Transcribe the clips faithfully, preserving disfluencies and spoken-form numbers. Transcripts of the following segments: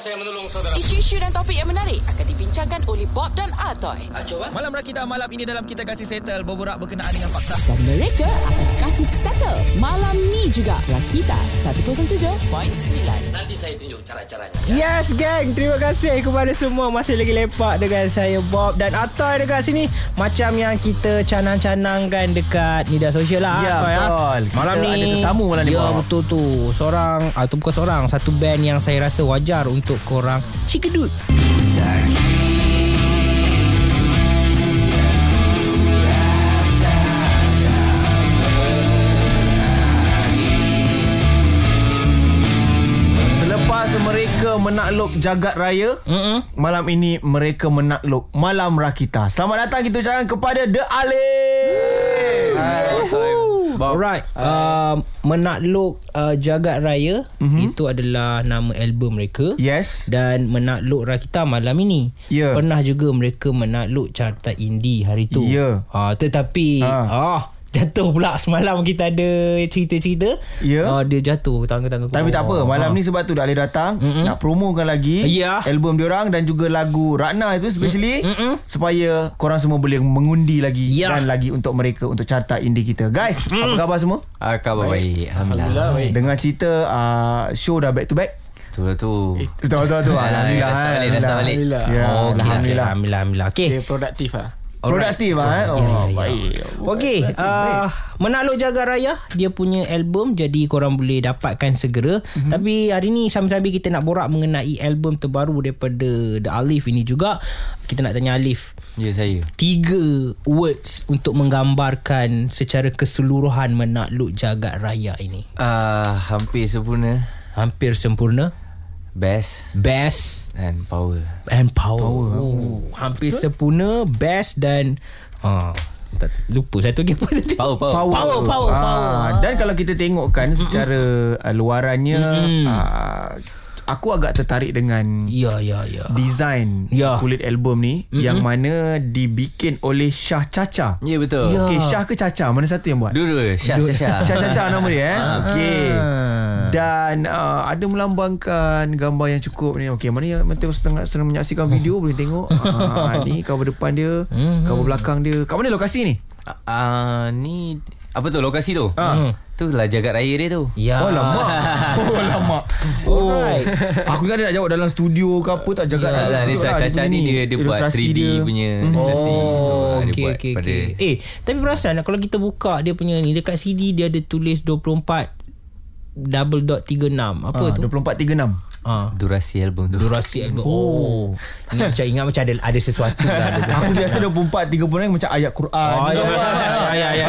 saya menolong saudara. Isu-isu dan topik yang menarik akan dibincangkan oleh Bob dan Atoy. Coba. Malam Rakita malam ini dalam Kita Kasih Settle berborak berkenaan dengan fakta. Dan mereka akan kasih settle malam ni juga. Rakita seratus tujuh perpuluhan sembilan. Nanti saya tunjuk cara-caranya. Ya? Yes, gang. Terima kasih kepada semua masih lagi lepak dengan saya Bob dan Atoy dekat sini. Macam yang kita canang-canangkan dekat media sosial lah. Ya, Atoy, betul. Ha? Malam kita ni ada tetamu malam ni. Ya, bawah. Betul tu. Seorang atau bukan seorang, satu band yang saya rasa wajar untuk korang cikedut. Selepas mereka menakluk Jagat Raya, mm-hmm. malam ini mereka menakluk Malam Rakita. Selamat datang kita ucapkan kepada The Alif. Hai, alright, uh, Menakluk uh, Jagat Raya, mm-hmm. itu adalah nama album mereka. Yes. Dan Menakluk Rakita malam ini, yeah. Pernah juga mereka menakluk carta indie hari tu, yeah. uh, Tetapi ah uh. uh, jatuh pula semalam. Kita ada cerita-cerita, yeah. uh, dia jatuh tangga-tangga. Tapi tak apa, malam uh. ni sebab tu dah boleh datang, mm-mm. nak promokan lagi, yeah. album diorang dan juga lagu Ratna itu especially, mm-mm. supaya korang semua boleh mengundi lagi, yeah. dan lagi untuk mereka, untuk carta indie kita. Guys, mm. apa khabar semua? Ah, khabar baik, baik. Alhamdulillah, baik. Dengar cerita uh, show dah back to back. Itulah tu. Itulah tu. Alhamdulillah. Alhamdulillah. Alhamdulillah. Okay, produktif lah. Produktif lah, eh? Oh, yeah, baik, yeah. Okey, uh, Menakluk Jagat Raya, dia punya album. Jadi korang boleh dapatkan segera, mm-hmm. Tapi hari ni sambil-sambil kita nak borak mengenai album terbaru daripada The Alif ini juga. Kita nak tanya Alif, ya, yeah, saya tiga words untuk menggambarkan secara keseluruhan Menakluk Jagat Raya ini. uh, Hampir sempurna. Hampir sempurna. Best. Best and power. And power, power. Oh. Hampir sempurna, best dan uh, lupa satu lagi apa tadi. Power Power Power, power, power, ah, power. Dan kalau kita tengokkan secara uh, luarannya, mm. uh, aku agak tertarik dengan ya, ya, ya. design ya. kulit album ni, mm-hmm. yang mana dibikin oleh Shah Caca. Ya, betul, ya. Okay, Shah ke Caca? Mana satu yang buat? Dua-dua. Shah Caca. Shah Caca nama dia, eh? Okay. Dan uh, ada melambangkan gambar yang cukup ni. Okey, mana yang senang, senang menyaksikan video boleh tengok. uh, Ni cover depan dia, mm-hmm. cover belakang dia. Kat mana lokasi ni? Uh, ni apa tu lokasi tu? Ha. Tu lah Jagat Raya dia tu. Ya. Oh lama. Oh lama. Oh. Alright. Aku ingat dia nak jawab dalam studio ke apa, tak Jagat Raya. Ya, Shah Caca ni dia dia buat three D dia punya ilustrasi. Oh, so, okay, dia buat okay, pada okay. Eh, tapi perasan kalau kita buka dia punya ni dekat C D dia ada tulis dua puluh empat double dot tiga puluh enam. Apa ha, tu? dua puluh empat tiga puluh enam. Ah, durasi album tu. Durasi album. Oh. Ingat macam ingat macam ada ada sesuatu lah. Aku biasa dua puluh empat tiga puluh enam macam ayat Quran. Oh, ya, ya, ya.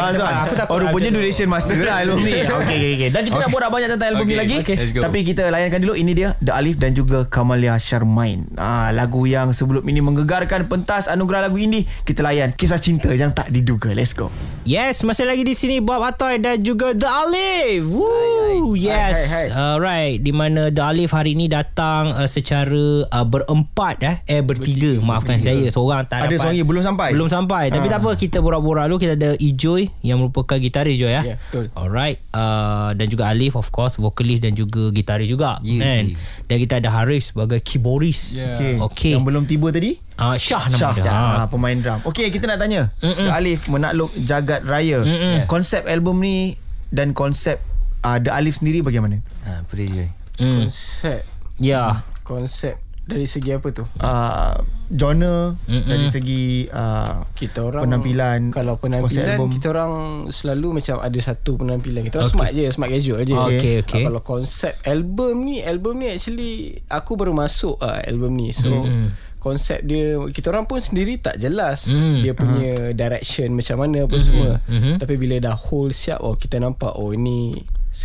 Aku tak. Orang punya duration masa lah album ni. Okey, okey. Dan kita nak borak banyak tentang album ni lagi. Tapi kita layankan dulu. Ini dia The Alif dan juga Kamalia Sharmain. Ah, lagu yang sebelum ini menggegarkan pentas anugerah lagu indie. Kita layan Kisah Cinta Yang Tak Diduga. Let's go. Yes, masih lagi di sini Bob, Atoy dan juga The Alif. Woo, yes. Alright, di mana The Alif hari ini datang uh, secara uh, berempat eh eh bertiga, bertiga maafkan bertiga. Saya seorang tak ada dapat. Ada seorang belum sampai. Belum sampai. Ha. Tapi tak apa, kita borak-borak dulu. Kita ada Ejoy yang merupakan gitaris Ejoy, ya. Yeah, alright. Uh, dan juga Alif of course, vokalis dan juga gitaris juga. Yes, kan. Yes. Dan kita ada Haris sebagai keyboardist. Yeah. Okay. Okay. Yang belum tiba tadi? Uh, Shah nama Shah. dia. Shah. Ha, pemain drum. Okey, kita nak tanya. Mm-mm. The Alif Menakluk Jagat Raya. Yeah. Konsep album ni dan konsep uh, The Alif sendiri bagaimana? Ha, pada Ejoy. Mm. Konsep. Ya, konsep dari segi apa tu? Uh, genre, mm-mm. dari segi uh, kita orang penampilan. Kalau penampilan kita orang selalu macam ada satu penampilan. Kita okay. smart je, smart casual je. Okay, okay. Uh, kalau konsep album ni, album ni actually aku baru masuk uh, album ni. So mm-mm. konsep dia kita orang pun sendiri tak jelas, mm, dia punya uh. direction macam mana apa mm-hmm. semua. Mm-hmm. Tapi bila dah whole siap, oh kita nampak oh ini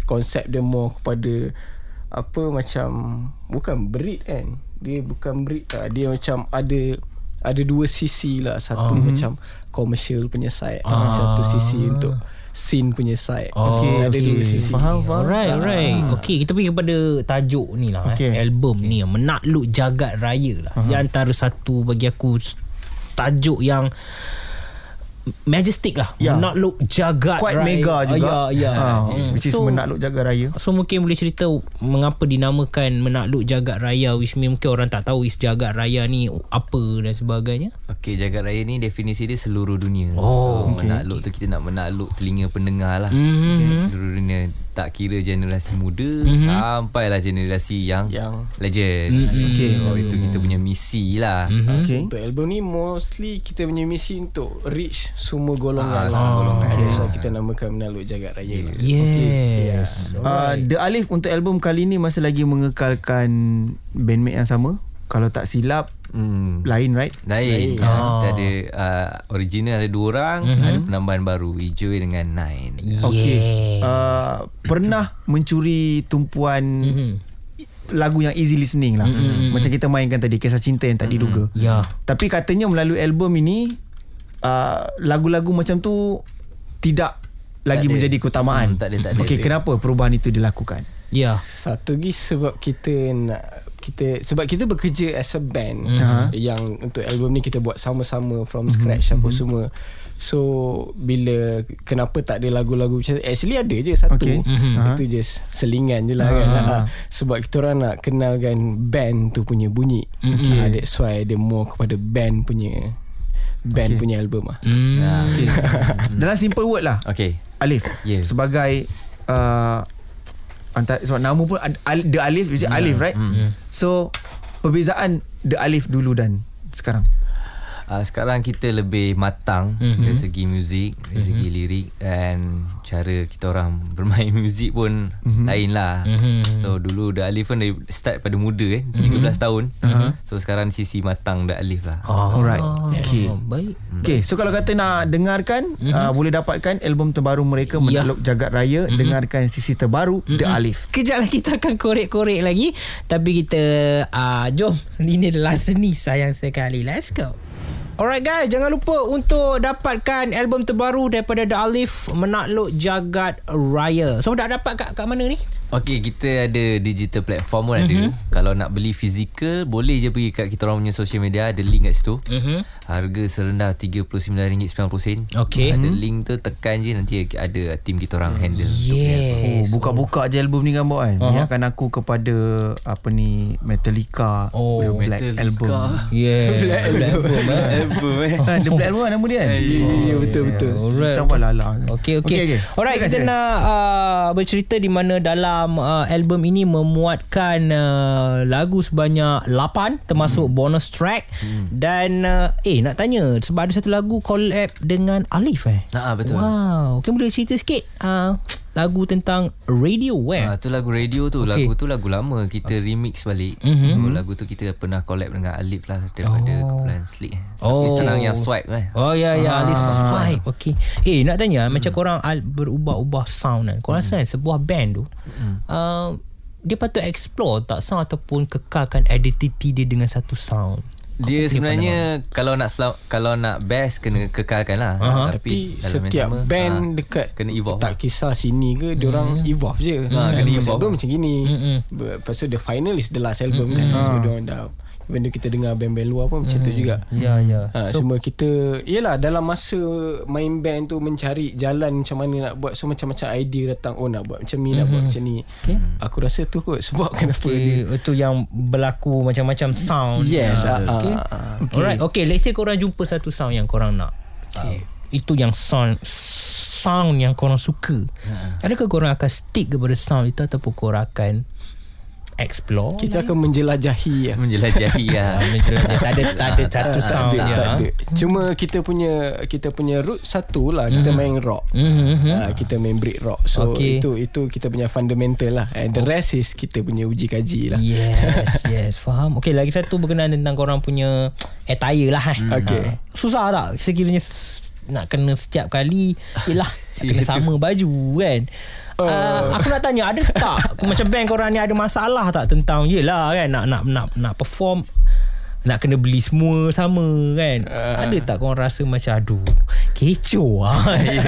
konsep dia more kepada apa macam bukan breed kan, dia bukan breed lah. Dia macam ada ada dua sisi lah, satu uh-huh. macam commercial punya side, uh-huh. satu sisi untuk scene punya side. Okay, okay. Ada dua sisi. Faham, faham. Alright, alright. Ah. Okay, kita pergi kepada tajuk ni lah, okay. eh. album okay. ni Menakluk Jagat Raya lah. Dia uh-huh. antara satu bagi aku tajuk yang majestic lah, yeah. Menakluk Jagat Quite Raya. Quite mega juga. Uh, yeah, yeah. Uh, which is so, Menakluk Jagat Raya. So mungkin boleh cerita mengapa dinamakan Menakluk Jagat Raya, which mean mungkin orang tak tahu is Jagat Raya ni apa dan sebagainya. Okay, Jagat Raya ni definisi dia seluruh dunia. Oh, so okay. Menakluk okay. tu kita nak menakluk telinga pendengar lah. Mm-hmm. Okay, seluruh dunia. Tak kira generasi muda mm-hmm. sampailah generasi yang, yang. legend. Mm-hmm. Okay. So, itu kita punya misi lah. Mm-hmm. Okay. So, untuk album ni mostly kita punya misi untuk reach semua golongan ah, lah. Oh, golongan. Okay. So kita namakan Menakluk Jagat Raya. Yes. Okay. Yes. Uh, The Alif untuk album kali ni masih lagi mengekalkan bandmate yang sama. Kalau tak silap Hmm. Lain right Lain, Lain. Oh. Kita ada uh, original ada dua orang mm-hmm. ada penambahan baru Ejoy dengan Nine. Okay yeah. uh, Pernah mencuri tumpuan mm-hmm. lagu yang easy listening lah mm-hmm. macam kita mainkan tadi Kisah Cinta yang tak mm-hmm. diduga yeah. Tapi katanya melalui album ini uh, lagu-lagu macam tu tidak lagi tak menjadi keutamaan. hmm, tak ada, tak ada. Okay, kenapa perubahan itu dilakukan? Ya yeah. Satu lagi sebab kita nak kita sebab kita bekerja as a band uh-huh. yang untuk album ni kita buat sama-sama from scratch mm-hmm. apa mm-hmm. semua. So bila kenapa tak ada lagu-lagu macam actually ada je satu okay. mm-hmm. itu just selingan je lah uh-huh. kan uh-huh. sebab kita orang nak kenalkan band tu punya bunyi mm-hmm. uh, that's why ada more kepada band punya band okay. punya album lah mm. okay. Dalam simple word lah okay. Alif yeah. sebagai uh, antara, sebab nama pun The Alif is yeah. Alif right yeah. So perbezaan The Alif dulu dan sekarang uh, sekarang kita lebih matang mm-hmm. dari segi muzik dari mm-hmm. segi lirik dan cara kita orang bermain muzik pun mm-hmm. lain lah mm-hmm. So dulu The Alif pun dari start pada muda eh, tiga belas mm-hmm. tahun uh-huh. So sekarang sisi matang The Alif lah oh, alright okay. Oh, baik. Okay, so kalau kata nak dengarkan mm-hmm. uh, boleh dapatkan album terbaru mereka Menakluk yeah. Jagat Raya mm-hmm. dengarkan sisi terbaru mm-hmm. The Alif. Kejap lah kita akan korek-korek lagi tapi kita uh, jom ini adalah seni sayang sekali. Let's go. Alright guys, jangan lupa untuk dapatkan album terbaru daripada The Alif Menakluk Jagat Raya. So dah dapat kat, kat mana ni? Okay, kita ada digital platform pun mm-hmm. ada. Kalau nak beli fizikal boleh je pergi kat kita orang punya social media, ada link kat situ mm-hmm. harga serendah tiga puluh sembilan ringgit sembilan puluh sen. Okay, ada mm-hmm. link tu tekan je, nanti ada tim kita orang handle. Yes. Oh, buka-buka je album ni gambar kan uh-huh. Ingatkan aku kepada apa ni Metallica. Oh, Black Metallica. Album yeah. Black Album kan? Album, eh. ha, The Black Album nama dia kan. Ya betul-betul. Sampai lala. Okay okay. Alright, kita nak uh, bercerita di mana dalam uh, album ini memuatkan uh, lagu sebanyak lapan termasuk hmm. bonus track hmm. dan uh, eh nak tanya sebab ada satu lagu collab dengan Alif eh. Ha nah, betul. Wow. Okay, boleh cerita sikit uh, lagu tentang radio web. Ha, tu lagu radio tu okay. Lagu tu lagu lama kita remix balik mm-hmm. So lagu tu kita pernah collab dengan Alif lah daripada oh. kumpulan Slick. Oh, sekarang yang Swipe lah. Oh ya ya ah. Alif Swipe. Okay. Eh nak tanya mm. macam korang berubah-ubah sound kan. Korang mm. rasa sebuah band tu mm. uh, dia patut explore tak sound ataupun kekalkan identiti dia dengan satu sound? Dia sebenarnya pandangan. Kalau nak selaw, kalau nak best kena kekalkan lah uh-huh. Tapi, Tapi setiap sama, band ha, dekat kena evolve. Tak kisah sini ke diorang mm. evolve je ha, kena evolve album macam gini mm-hmm. Lepas tu the final is the last album mm-hmm. kan. So uh. diorang dah benda kita dengar band-band luar pun mm-hmm. macam tu juga yeah, yeah. Ha, so, cuma kita yelah dalam masa main band tu mencari jalan macam mana nak buat. So macam-macam idea datang. Oh nak buat macam ni mm-hmm. nak buat macam ni okay. Aku rasa tu kot sebab okay. kenapa dia itu yang berlaku macam-macam sound. Yes yeah. okay. Uh, okay. Alright okay, let's say korang jumpa satu sound yang korang nak okay. uh, itu yang sound sound yang korang suka uh. Adakah korang akan stick kepada sound itu ataupun korang akan explore? Kita akan menjelajahi ya. Menjelajahi ya. Menjelajahi. Tak ada tak ada satu sound tak ada, ya. Tak ada. Cuma kita punya kita punya root satu lah. Kita mm-hmm. main rock. Mm-hmm. Ha, kita main break rock. So okay. itu itu kita punya fundamental lah. And the rest is kita punya uji kaji lah. Yes yes faham. Okay, lagi satu berkenaan tentang korang punya attire lah. Eh. Okay. Ha. Susah tak sekiranya nak kena setiap kali ialah kena sama baju kan. Uh, uh, aku nak tanya ada tak macam band korang ni ada masalah tak tentang yelah kan nak nak nak nak perform nak kena beli semua sama kan uh. Ada tak korang rasa macam aduh kecoh lah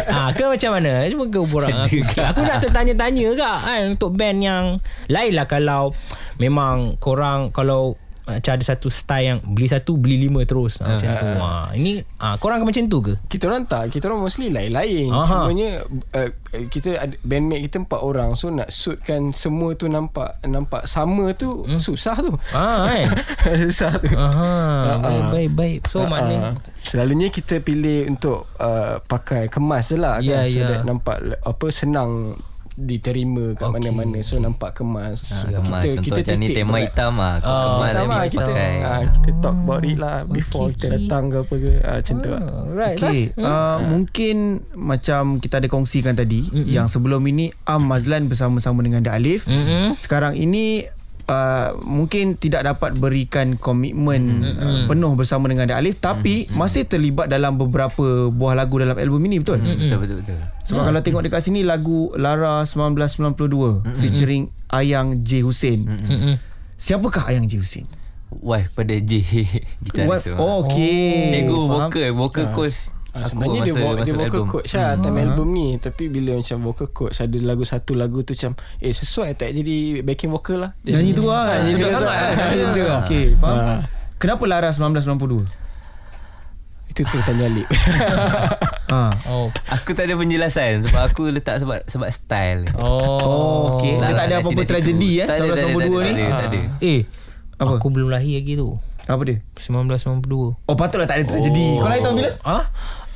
ha, ke macam mana cuma kau borang aku, aku nak tertanya-tanya kak kan untuk band yang lain lah. Kalau memang korang kalau macam ada satu style yang beli satu beli lima terus ha, macam tu. Ha, ini ah ha, korang macam tu ke? Kita orang tak, kita orang mostly lain-lain. Cumanya uh, kita bandmate kita empat orang, so nak suitkan semua tu nampak nampak sama tu hmm. susah tu. Ah ha, kan. Susah tu. Aha. Baik-baik. So ha, maknanya selalunya kita pilih untuk uh, pakai kemas je lah yeah, kan. So yeah. nampak apa senang diterima kat okay. mana-mana. So nampak kemas, so, ha, kemas. Kita, contoh macam ni tema berat. hitam lah oh, kemas tema lah kita, ha, kita talk about it lah before okay. kita datang ke apa ke ha, macam oh, tu lah right, okay. lah. Uh, hmm. Mungkin macam kita ada kongsikan tadi mm-hmm. yang sebelum ini Am Mazlan bersama-sama dengan The Alif mm-hmm. sekarang ini Uh, mungkin tidak dapat berikan komitmen mm-hmm. uh, penuh bersama dengan The Alif, tapi mm-hmm. masih terlibat dalam beberapa buah lagu dalam album ini, betul? Mm-hmm. Betul, betul, betul. Sebab so, kalau tengok dekat sini lagu Lara seribu sembilan ratus sembilan puluh dua mm-hmm. featuring Ayang J. Hussein. Mm-hmm. Siapakah Ayang J. Hussein? Wife pada J. Gitaris. Oh, okay. Cikgu vokal, vokal coach. Ah, sebenarnya dia, masa dia vocal coach lah hmm. time hmm. album ni. Tapi bila macam vocal coach ada lagu satu lagu tu macam eh sesuai tak jadi backing vocal lah. Nyanyi tu lah. Nyanyi tu lah. Okay, faham. Kenapa Lara seribu sembilan ratus sembilan puluh dua? Itu tu tanya Alif. Ha. Oh. Aku tak ada penjelasan sebab aku letak sebab sebab style. Oh, okey. Tak ada apa-apa tragedi eh seribu sembilan ratus sembilan puluh dua ni. Eh, aku belum lahir lagi tu. Apa dia? seribu sembilan ratus sembilan puluh dua. Oh, patutlah tak ada terjadi. Oh. Kau lahir tahun bila? Ha?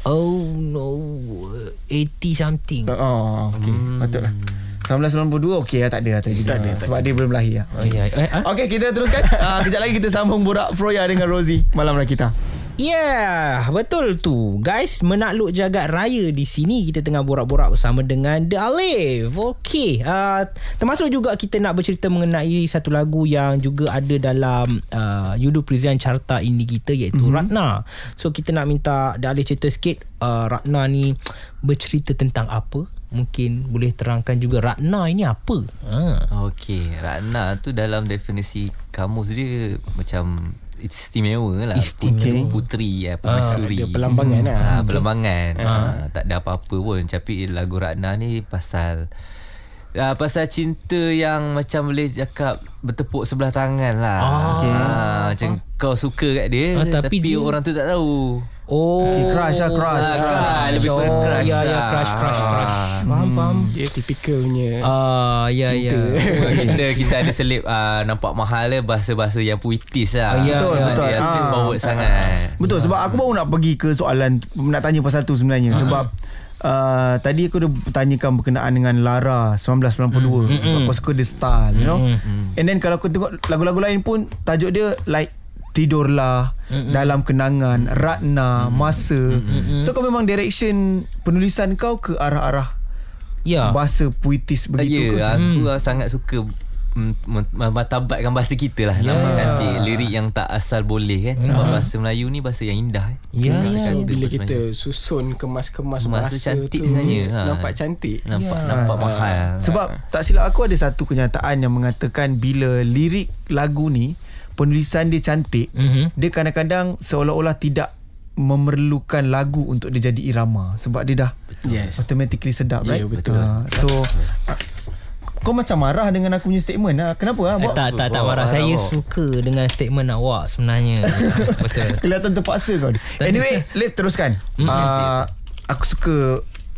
Oh no, lapan puluh something. Oh, okey. Hmm. Patutlah. seribu sembilan ratus sembilan puluh dua okey lah, tak ada terjadi. Tak ada, tak sebab tak dia belum lahir lah. Okey, okay. eh, ah? okay, kita teruskan. uh, kejap lagi kita sambung borak Froya dengan Rosie Malam Rakita. Yeah, betul tu guys, Menakluk Jagat Raya di sini kita tengah borak-borak bersama dengan The Alif. Okey, uh, termasuk juga kita nak bercerita mengenai satu lagu yang juga ada dalam uh, Yudu Perizian Carta ini kita, iaitu mm-hmm. Ratna. So kita nak minta The Alif cerita sikit uh, Ratna ni bercerita tentang apa? Mungkin boleh terangkan juga Ratna ini apa? Ha. Okey, Ratna tu dalam definisi kamus dia macam istimewa lah. Istimewa. Puteri, okay. permaisuri. Ah, pelambangan lah. Ah, pelambangan. Okay. Ah, tak ada apa-apa pun. Tapi lagu Ratna ni pasal ah, pasal cinta yang macam boleh cakap bertepuk sebelah tangan lah. Ah, okay. ah, macam ah. kau suka kat dia ah, tapi, tapi dia... orang tu tak tahu. Oh, okay, crush lah, crush. Ah, crush. Ah, lebih oh, kurang crush ya, lah. Ya, crush, crush, crush. Ah. Faham, faham. Dia tipikal punya ah, ya, cinta. Ya. kita, kita ada selip ah, nampak mahal lah bahasa-bahasa yang puitis lah. Ah, ya, betul, ya, betul. Dia ah. forward ah. sangat. Betul, sebab aku baru nak pergi ke soalan, nak tanya pasal tu sebenarnya. Uh-huh. Sebab uh, tadi aku dah tanyakan berkenaan dengan Lara seribu sembilan ratus sembilan puluh dua. Mm-hmm. Sebab aku suka the style, you know. Mm-hmm. And then kalau aku tengok lagu-lagu lain pun, tajuk dia like Tidurlah, mm-mm. Dalam Kenangan, Ratna, mm-mm. Masa. Mm-mm. So kau memang direction penulisan kau ke arah-arah yeah. bahasa puitis begitu yeah, ke? Ya, aku mm. sangat suka mematabatkan bahasa kita lah. yeah. Nampak cantik, lirik yang tak asal boleh kan. Sebab uh-huh. bahasa Melayu ni bahasa yang indah. yeah. Yeah. Bila kita susun kemas-kemas bahasa cantik tu, ha. nampak cantik, nampak, yeah. nampak ha. mahal. Sebab ha. tak silap aku ada satu kenyataan yang mengatakan bila lirik lagu ni penulisan dia cantik, mm-hmm. dia kadang-kadang seolah-olah tidak memerlukan lagu untuk dia jadi irama sebab dia dah yes. automatically sedap, yeah, right? Betul. Uh, so kau macam marah dengan aku punya statement lah. Kenapa lah? Eh, tak, tak, tak marah. Saya awak. suka dengan statement awak sebenarnya. Betul. Kelihatan terpaksa kau. Anyway, Leif teruskan. Mm-hmm. Uh, aku suka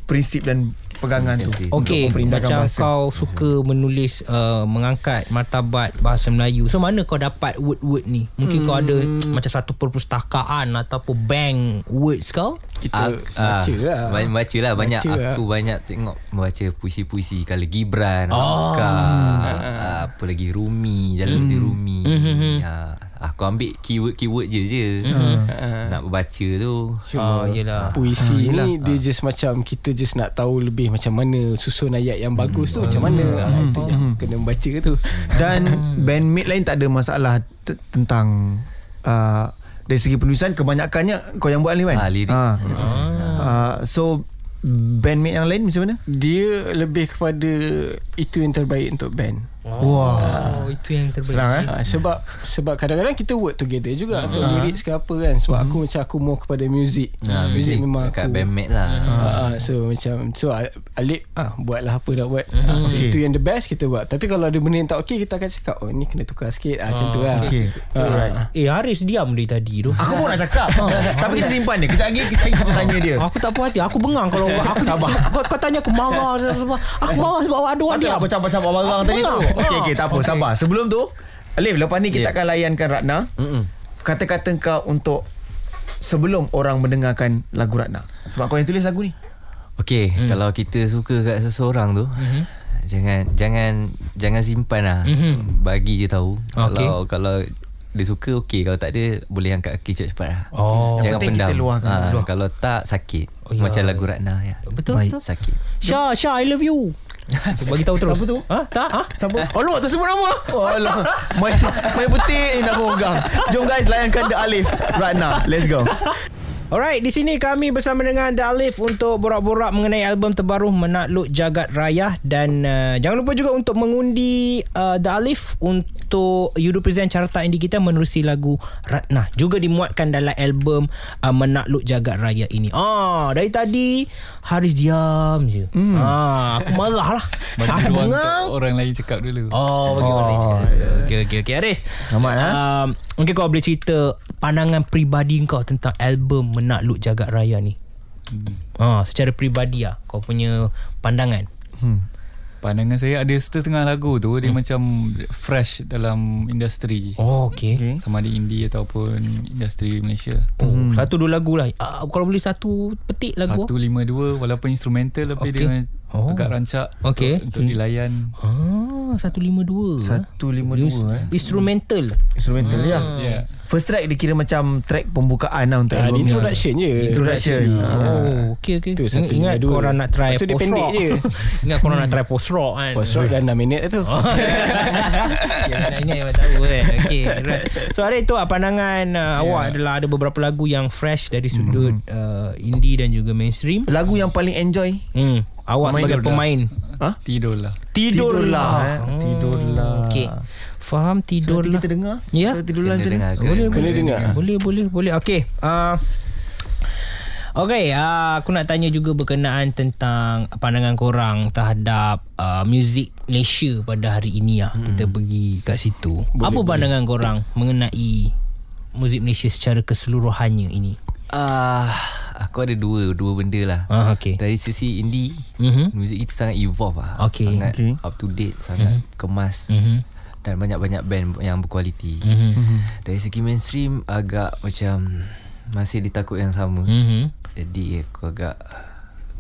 prinsip dan pegangan tu. Okey, macam bahasa. Kau suka menulis uh, mengangkat martabat bahasa Melayu. So mana kau dapat word-word ni? Mungkin hmm. kau ada macam satu perpustakaan ataupun bank words kau? Kita ah, baca lah. Banyak baca lah. Banyak baca aku lah. Banyak tengok membaca puisi-puisi Kahlil Gibran, oh. Kah, ah. apa lagi Rumi, Jalaluddin hmm. Rumi. Hmm. Ah, aku ambil keyword-keyword je je. Hmm. Nak baca tu. Cuma ah, yelah. Puisi ah, ni yelah. dia ah. just macam kita just nak tahu lebih macam mana susun ayat yang bagus hmm. tu macam mana hmm. ha, itu hmm. yang kena membaca tu. Dan bandmate lain tak ada masalah t- tentang uh, dari segi penulisan kebanyakannya kau yang buat ni kan? Ha, lirik. Ha. Uh, so bandmate yang lain macam mana? Dia lebih kepada itu yang terbaik untuk band. Wow, wow. Uh, itu yang terbaik. Serang, eh? Sebab sebab kadang-kadang kita work together juga uh, untuk uh, lirik ke apa kan. Sebab uh, aku macam aku more kepada music. Uh, music memang kat bandmate lah. Uh, uh, so macam so uh, Alif ah, buatlah apa nak buat, mm-hmm. ah, so okay. itu yang the best kita buat. Tapi kalau ada benda yang tak okey, kita akan cakap, oh ni kena tukar sikit, ah, ah, macam tu lah, okay. ah. Right. Eh, Haris diam dari tadi tu. Aku pun nak cakap tapi kita simpan dia. Kejap lagi kita kita tanya dia. Aku tak puas hati, aku bengang kalau aku sabar. Kau, kau tanya aku marah sebab aku marah sebab ada orang dia macam-macam barang tadi tu. Okey okey tak apa, okay. sabar. Sebelum tu Alif, lepas ni kita yeah. akan layankan Ratna. Mm-mm. Kata-kata kau untuk sebelum orang mendengarkan lagu Ratna, sebab kau yang tulis lagu ni. Okey, mm. kalau kita suka kat seseorang tu, mm-hmm. jangan jangan jangan simpan lah, mm-hmm. bagi je tahu. Okay. Kalau kalau dia suka, okey. Kalau tak ada, boleh angkat kaki cepat-cepat lah. Oh. Jangan pendam. Ha, kalau tak sakit, oh, ya. Macam lagu Ratna ya. Betul betul. Sakit. Shah, Shah, I love you. Bagi tahu terus. Siapa tu? Ha? Tak? Ha? Siapa? Oh, lupa tersebut nama. Oh, Allah. Main, main putih nak bogang. Jom guys, layankan The Alif Ratna. Let's go. Alright, di sini kami bersama dengan The Alif untuk borak-borak mengenai album terbaru Menakluk Jagat Raya. Dan uh, jangan lupa juga untuk mengundi uh, The Alif untuk You Represent carta indie kita menerusi lagu Ratna, juga dimuatkan dalam album uh, Menakluk Jagat Raya ini. Ah, dari tadi Haris diam je. hmm. ah, Aku marah lah. Bagi luang untuk orang lain cakap dulu. Oh, bagi orang lain cakap. Okay, okay, okay. Haris, selamat lah. um, Mungkin kau boleh cerita pandangan peribadi kau tentang album Menakluk Jagat Raya ni. hmm. ha, Secara peribadi lah, kau punya pandangan. hmm. Pandangan saya, ada setengah lagu tu dia hmm. macam fresh dalam industri. Oh, okay. okay Sama ada indie ataupun industri Malaysia. oh, hmm. Satu dua lagu lah. uh, Kalau boleh satu petik lagu satu lima dua, walaupun instrumental, tapi okay. dia oh. agak rancak okay. untuk, untuk okay. dilayan. Ah, satu lima dua satu lima dua Instrumental Instrumental ah. ya yeah. First track dia kira macam track pembukaan lah untuk ah, album. Introduction je. Introduction, introduction. Ah. Oh, okay, okay. Itu, satu, ingat dua. Korang nak try post rock je. Ingat korang nak try post rock kan. Post rock dah enam minit tu. Yang nak ingat yang tahu kan. Okay, right. So hari tu pandangan uh, yeah. awak adalah ada beberapa lagu yang fresh dari sudut mm-hmm. uh, indie dan juga mainstream. Lagu yang paling enjoy hmm. awak sebagai pemain. Ha? Tidurlah. Tidurlah. Tidurlah. Tidurlah. Okey. Faham, tidurlah. So, kita dengar. Ya. So, tidurlah kita dengar. Boleh, boleh, boleh dengar. Boleh, boleh, boleh. Okey. Ah. Uh, Okey, uh, aku nak tanya juga berkenaan tentang pandangan korang terhadap uh, muzik Malaysia pada hari ini lah. Hmm. Kita pergi kat situ. Boleh, Apa boleh. pandangan korang mengenai muzik Malaysia secara keseluruhannya ini? Ah, uh, aku ada dua dua benda lah. Ah, okay. Dari sisi indie, mm-hmm. muzik kita sangat evolve lah. Okay. Sangat okay. up to date, sangat mm-hmm. kemas. Mm-hmm. Dan banyak-banyak band yang berkualiti. Mm-hmm. Dari segi mainstream agak macam masih ditakut yang sama. Mm-hmm. Jadi aku agak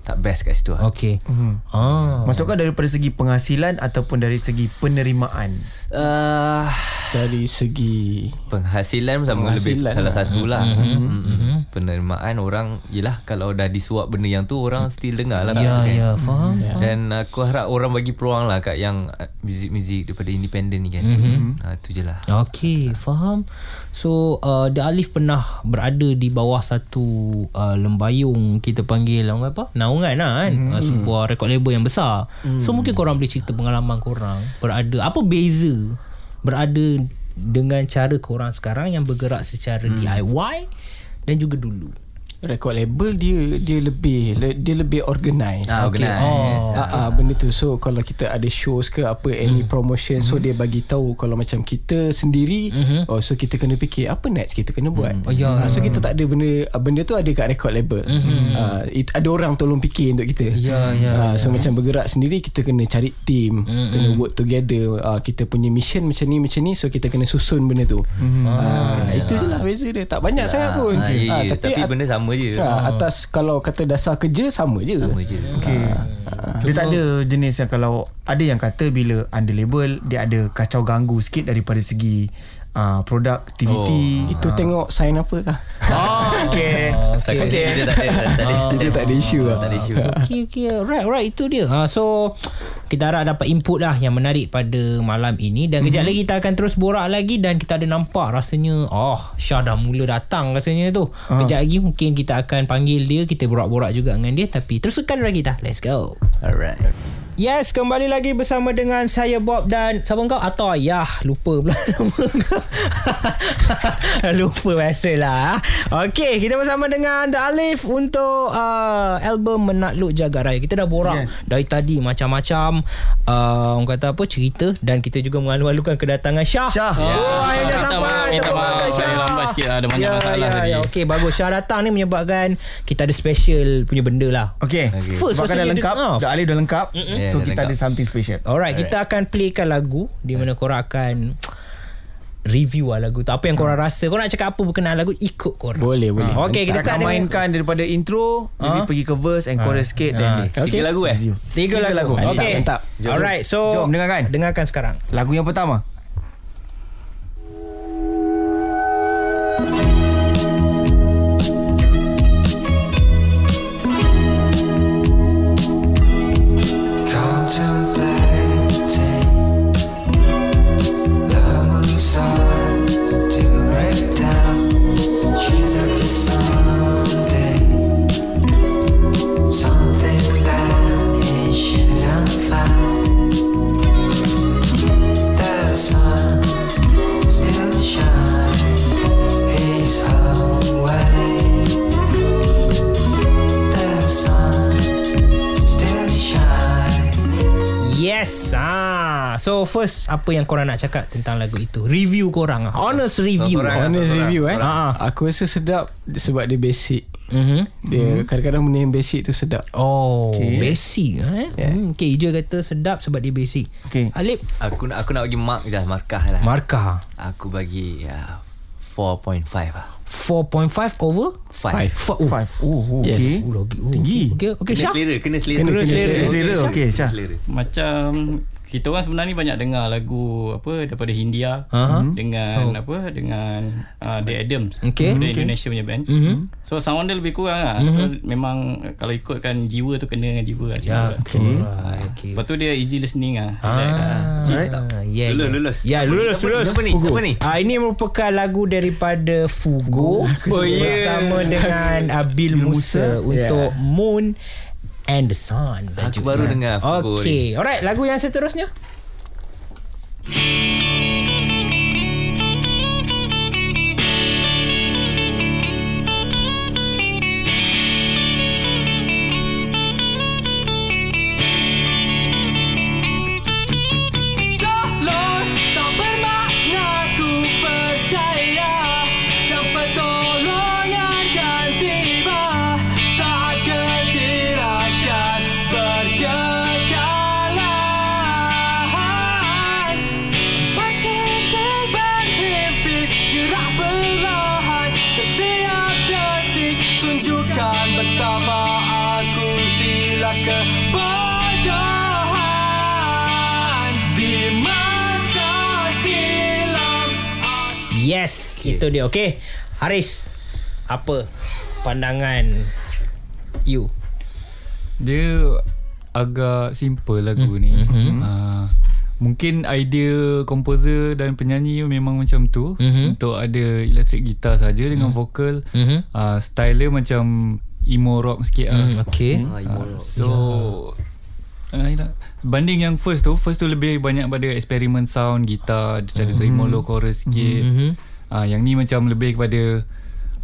tak best kat situ lah. Okay. Mm-hmm. Oh. Maksudkan daripada segi penghasilan ataupun dari segi penerimaan? Uh, dari segi penghasilan sama lebih lah. Salah satulah. Mm-hmm. Mm-hmm. Mm-hmm. Mm-hmm. Penerimaan orang, yelah, kalau dah disuap benda yang tu, orang still dengar lah. Ya, kan? ya, faham. Mm-hmm. Dan aku harap orang bagi peluang lah kat yang muzik-muzik daripada independen ni kan. Mm-hmm. Ha, tu je lah. Okay, faham. So, uh, The Alif pernah berada di bawah satu uh, lembayung, kita panggil orang apa? Naungan lah kan. Mm-hmm. Uh, sebuah record label yang besar. Mm. So, mungkin korang boleh cerita pengalaman korang berada. Apa beza berada dengan cara korang sekarang yang bergerak secara mm. D I Y dan juga dulu? Record label dia dia lebih dia lebih organize. Ah, okay. oh. ah, ah, benda tu. So kalau kita ada shows ke apa, any mm. promotion, mm. so dia bagi tahu. Kalau macam kita sendiri, mm-hmm. oh, so kita kena fikir apa next kita kena buat. Mm. Oh, yeah. ah, so kita tak ada benda benda tu ada kat record label. Mm-hmm. Ah, it, ada orang tolong fikir untuk kita. Yeah, yeah, ah, so yeah. macam bergerak sendiri, kita kena cari team, mm-hmm. kena work together. Ah, kita punya mission macam ni macam ni, so kita kena susun benda tu. Mm-hmm. Ah, ah, itu je lah beza dia. Tak banyak yeah. sangat pun. Ah, yeah, ah, tapi, tapi at- benda sama. Ha, atas kalau kata dasar kerja sama je. Sama je. Okey. Ha. Dia tak ada jenis yang kalau ada yang kata bila under label dia ada kacau ganggu sikit daripada segi uh, productivity. Oh. Itu ha. tengok sign apa kah? Oh, okey. Okey. Okay. Dia tak ada tak ada, dia tak ada isu lah. Tak ada isu. Okey okey. Right right itu dia. Ha, so kita harap dapat input lah yang menarik pada malam ini. Dan kejap mm-hmm. lagi kita akan terus borak lagi. Dan kita ada nampak rasanya oh, Shah dah mula datang rasanya tu. uh. Kejap lagi mungkin kita akan panggil dia, kita borak-borak juga dengan dia. Tapi teruskan lagi dah. Let's go. Alright. Yes, kembali lagi bersama dengan saya Bob dan siapa kau? Ato Ayah. Lupa pula nama kau. Lupa biasalah. Okay, kita bersama dengan The Alif untuk uh, album Menakluk Jagat Raya. Kita dah borang yes. dari tadi macam-macam uh, orang kata apa cerita, dan kita juga mengalu-alukan kedatangan Shah. Shah. Yeah. Oh, akhirnya sampai. Minta maaf, saya lambat sikit lah. Ada banyak yeah, masalah yeah, tadi. Yeah. Okay, bagus. Shah datang ni menyebabkan kita ada special punya benda lah. Okay. okay. First, sebab kan dah lengkap. Dia, The Alif dah lengkap. Mm-mm. Yeah, so kita lengkap. Ada something special. Alright, Alright, kita akan playkan lagu di mana korang akan review lah lagu tu. Apa yang korang hmm. rasa, korang nak cakap apa berkenaan lagu, ikut korang. Boleh, boleh. Ha, okay, kita start mainkan dengan daripada intro, ha? Maybe pergi ke verse and chorus ha. sikit ha. dan okay. Tiga lagu eh? Tiga, Tiga lagu. lagu. Okay. Mantap. Alright, so jom dengarkan. Dengarkan sekarang. Lagu yang pertama. So first, apa yang korang nak cakap tentang lagu itu? Review korang, honest review. Korang, honest korang, review korang, eh korang. Aku rasa sedap sebab dia basic. Mm-hmm. Dia mm-hmm. kadang-kadang benda yang basic tu sedap. Oh okay. Basic eh? yeah. mm, Okay, Ejoy kata sedap sebab dia basic. Okay, Alif, Aku nak aku nak bagi mark dah, markah lah. Markah aku bagi uh, four point five lah. Four point five over five. Five. Oh, five. Oh, oh yes. Okay. Oh, lagi. Oh, tinggi. Okay, okay. Kena selera, kena selera. Kena selera. Kena selera. Okey, Syah. Macam kita orang sebenarnya banyak dengar lagu apa daripada Hindia uh-huh. dengan oh. apa dengan uh, The Adams, okay. dari okay. Indonesia punya band. Uh-huh. So sound dia lebih kurang lah. Uh-huh. So memang kalau ikutkan jiwa tu kena dengan jiwa lah. Ya, yeah, okey. Right. Okay. Lepas tu dia easy listening lah. Ah, right. ah, yeah, lulus, lulus. Ya, yeah, lulus, lulus. Apa ni? Apa ni? Ah, ini merupakan lagu daripada Fugo. Oh, bersama yeah. dengan Abil Musa, Musa untuk yeah. Moon and the Sun. Aku baru dengar. Okay, alright, lagu yang seterusnya. Yes, okay. Itu dia. Okay, Haris, apa pandangan you? Dia agak simple lagu mm. ni mm-hmm. uh, mungkin idea komposer dan penyanyi memang macam tu mm-hmm. untuk ada electric guitar saja dengan mm. vokal mm-hmm. uh, style dia macam emo rock sikit lah. mm. Okay uh, So yeah. banding yang first tu First tu lebih banyak pada eksperimen sound, gitar, dia ada tremolo, chorus sikit. mm-hmm. uh, Yang ni macam lebih kepada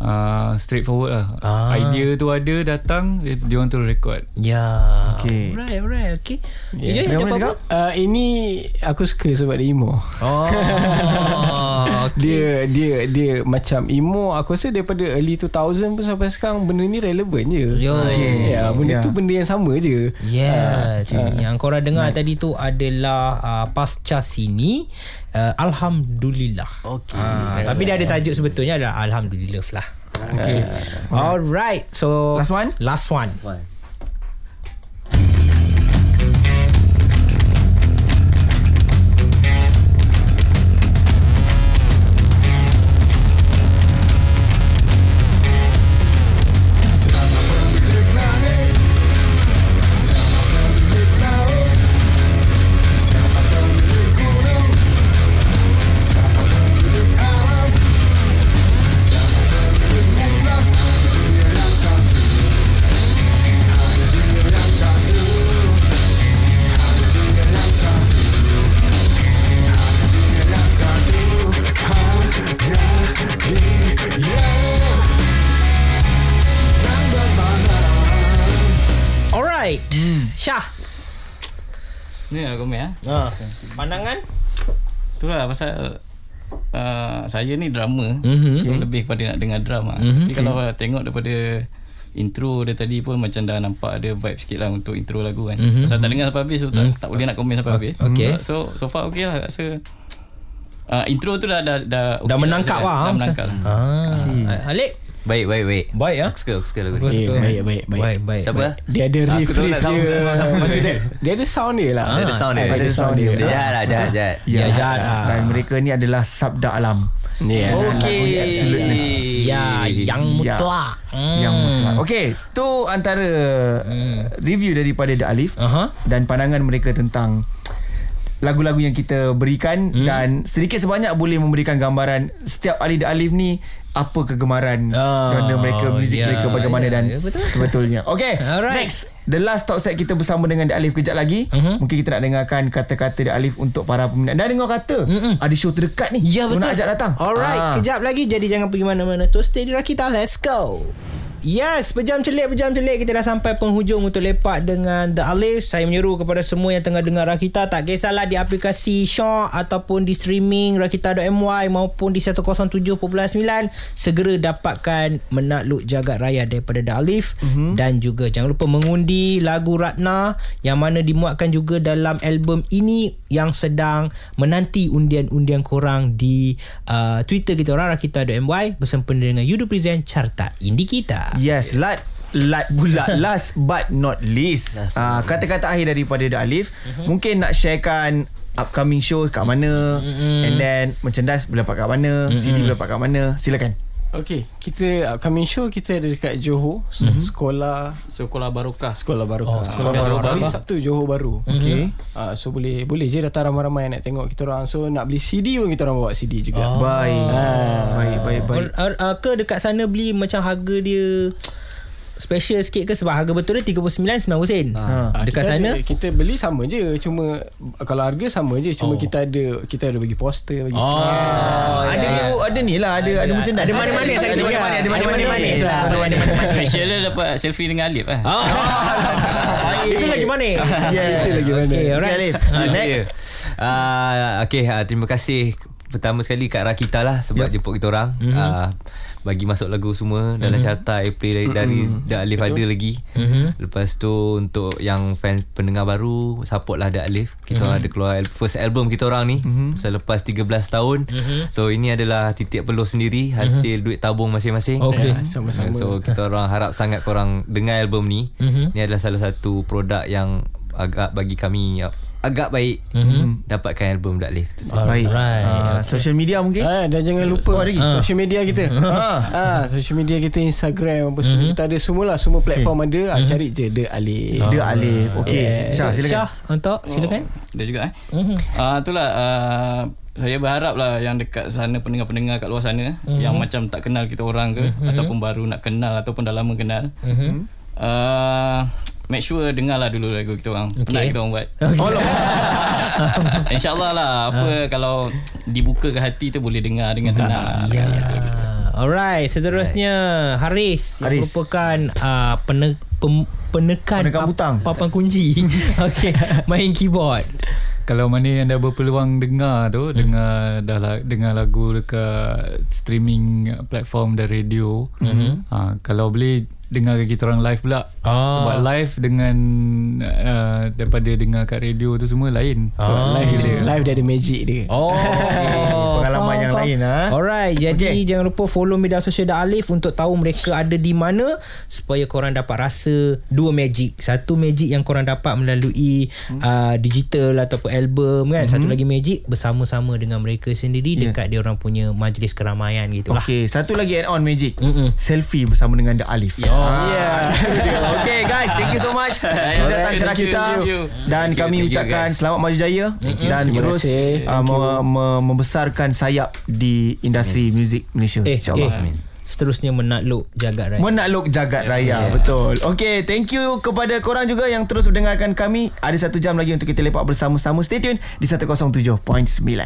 uh, straightforward lah. ah. Idea tu ada datang, dia, dia orang tu record. Ya yeah. Okay. Alright, alright, okay. yeah. Ejoy, apa cakap? Uh, ini aku suka sebab dia emo. Oh. okay. Dia Dia dia macam emo. Aku rasa daripada early two thousand pun sampai sekarang benda ni relevan je. Ya okay. yeah, Benda yeah. tu benda yang sama je. Ya yeah. uh, Yang korang dengar nice. tadi tu adalah uh, pasca sini uh, Alhamdulillah. Okay. uh, Tapi dia ada tajuk sebetulnya adalah Alhamdulillah lah. Okay. Uh, Alright, so last one. Last one. Last one. Shah. Ni lah komen lah. Ha. Pandangan? Itulah pasal uh, saya ni drama. Mm-hmm. So lebih kepada nak dengar drama. Mm-hmm. Jadi kalau tengok daripada intro dia tadi pun macam dah nampak ada vibe sikit lah untuk intro lagu kan. Mm-hmm. Pasal tak dengar sampai habis, so tak, mm. tak boleh nak komen sampai habis. Okay. So so far okay lah rasa. Uh, intro tu dah dah dah, okay dah menangkap lah, lah. Dah menangkap lah. Ah. Alif. Baik baik baik. Baik ah. Suka suka lagu ni. Baik baik baik. Baik baik. Siapa? Dia ada riff dia. Maksud dia, dia ada sound dia lah. Dia ada sound dia. Ada sound dia. Jahat lah, jahat jahat. Ya jahat. Dan mereka ni adalah Sabda Alam. Yeah. Okey. Absoluteness. Ya, yang mutlak. Yang mutlak. Okey, tu antara review daripada The Alif dan pandangan mereka tentang lagu-lagu yang kita berikan, hmm. dan sedikit sebanyak boleh memberikan gambaran setiap ahli The Alif ni apa kegemaran genre oh, mereka, muzik yeah, mereka bagaimana yeah, dan yeah, sebetulnya. Okay, alright. Next, the last talk set kita bersama dengan The Alif kejap lagi. Uh-huh. Mungkin kita nak dengarkan kata-kata The Alif untuk para peminat. Dah dengar kata uh-uh. ada show terdekat ni. Ya yeah, betul. Nak ajak datang. Alright, ah. kejap lagi, jadi jangan pergi mana-mana. Tu stay di Rakita, let's go. Yes, pejam celik, pejam celik. Kita dah sampai penghujung untuk lepak dengan The Alif. Saya menyeru kepada semua yang tengah dengar Rakita, tak kisahlah di aplikasi Shaw ataupun di streaming rakita dot my maupun di one oh seven point nine, segera dapatkan Menakluk Jagat Raya daripada The Alif. Mm-hmm. Dan juga jangan lupa mengundi lagu Ratna yang mana dimuatkan juga dalam album ini yang sedang menanti undian-undian korang di uh, Twitter kita orang rakita dot my bersempena dengan You Do Present Carta Indi Kita. Yes, lat lat bulat. Last but not least, uh, kata-kata akhir daripada The Alif. Mm-hmm. Mungkin nak sharekan upcoming show kat mana, mm-hmm. and then merchandise boleh dapat kat mana, mm-hmm. C D boleh dapat kat mana. Silakan. Okay, kita upcoming show kita ada dekat Johor, mm-hmm. Sekolah Sekolah Barukah Sekolah Barukah oh, Sekolah Barukah Johor Baru. Sabtu Johor Baru. Okay, uh, so boleh boleh je datang ramai-ramai nak tengok kita orang. So nak beli C D pun kita orang bawa C D juga. oh. Baik. ah. Baik Baik Baik Ar- ar- Ke dekat sana beli macam harga dia special sikit ke, sebab harga betul dia tiga puluh sembilan ringgit sembilan puluh sen. Ha. Dekat kita sana ada, kita beli sama je, cuma kalau harga sama je, cuma oh. kita ada kita ada bagi poster, bagi stiker. Oh, ada yeah. ni, ada ni lah, ada ada macam ada mana-mana ada mana-mana ada mana-mana special dia dapat selfie dengan Alif ah. Itu lagi mana? Itu lagi mana? Okay, alright. Ah okey, terima kasih pertama sekali kat Rakita lah sebab jemput kita orang. Ah bagi masuk lagu semua dalam mm-hmm. carta airplay dari, mm-hmm. dari The Alif. Betul. Ada lagi. Mm-hmm. Lepas tu untuk yang fans pendengar baru, supportlah The Alif. Kita mm-hmm. ada keluar first album kita orang ni mm-hmm. selepas tiga belas tahun. Mm-hmm. So ini adalah titik peluh sendiri, hasil mm-hmm. duit tabung masing-masing. Okay. Yeah. Sama-sama. So kita orang harap sangat korang dengar album ni. Mm-hmm. Ini adalah salah satu produk yang agak bagi kami agak baik mm-hmm. dapatkan album The Alif. Baik. Right. Uh, social media mungkin. Ah, dan jangan lupa uh, lagi uh. social media kita. ah. ah, social media kita Instagram apa mm-hmm. semua kita ada semualah, semua platform okay. ada. Mm-hmm. Cari je The Alif. The Alif. Okey. Yeah. Syah silakan. Syah untuk silakan. Oh. Dia juga eh. Mm-hmm. Uh, itulah uh, saya berharaplah yang dekat sana pendengar-pendengar kat luar sana mm-hmm. yang macam tak kenal kita orang ke mm-hmm. ataupun baru nak kenal ataupun dah lama kenal. Mm-hmm. Uh, make sure dengarlah dulu lagu kita orang. Okay. Pernah kita orang buat. Okay. Oh, InsyaAllah lah apa ha. kalau dibuka ke hati tu boleh dengar dengan tenang. Ya. Yeah. Yeah. Alright, seterusnya Haris, Haris. yang merupakan uh, penek, pem, penekan pap, papan kunci. Okey, main keyboard. Kalau mana yang dah berpeluang dengar tu, hmm. dengar dah la- dengar lagu dekat streaming platform dan radio. Hmm. Uh, kalau boleh dengar kita orang live pula. Ah. Sebab live dengan uh, daripada dengar kat radio tu semua lain. Ah. Live dia. Live dia ada magic dia. Oh. Pengalaman faham, yang faham. lain ah. Ha? Alright, jadi okay. jangan lupa follow media sosial The Alif untuk tahu mereka ada di mana supaya korang dapat rasa dua magic. Satu magic yang korang dapat melalui hmm. uh, digital ataupun album kan. Hmm. Satu lagi magic bersama-sama dengan mereka sendiri yeah. dekat dia orang punya majlis keramaian gitulah. Okey, satu lagi add on magic. Mm-mm. Selfie bersama dengan The Alif. Yeah. Oh, yeah. Okay guys, thank you so much sudah datang ke Rakita. Dan kami ucapkan selamat maju jaya dan terus uh, me- me- membesarkan sayap di industri Amin. muzik Malaysia. eh, InsyaAllah. eh. Amin. Seterusnya Menakluk Jagat Raya. Menakluk Jagat Raya, yeah. betul. Okay, thank you kepada korang juga yang terus mendengarkan kami. Ada satu jam lagi untuk kita lepak bersama-sama. Stay tune di one oh seven point nine.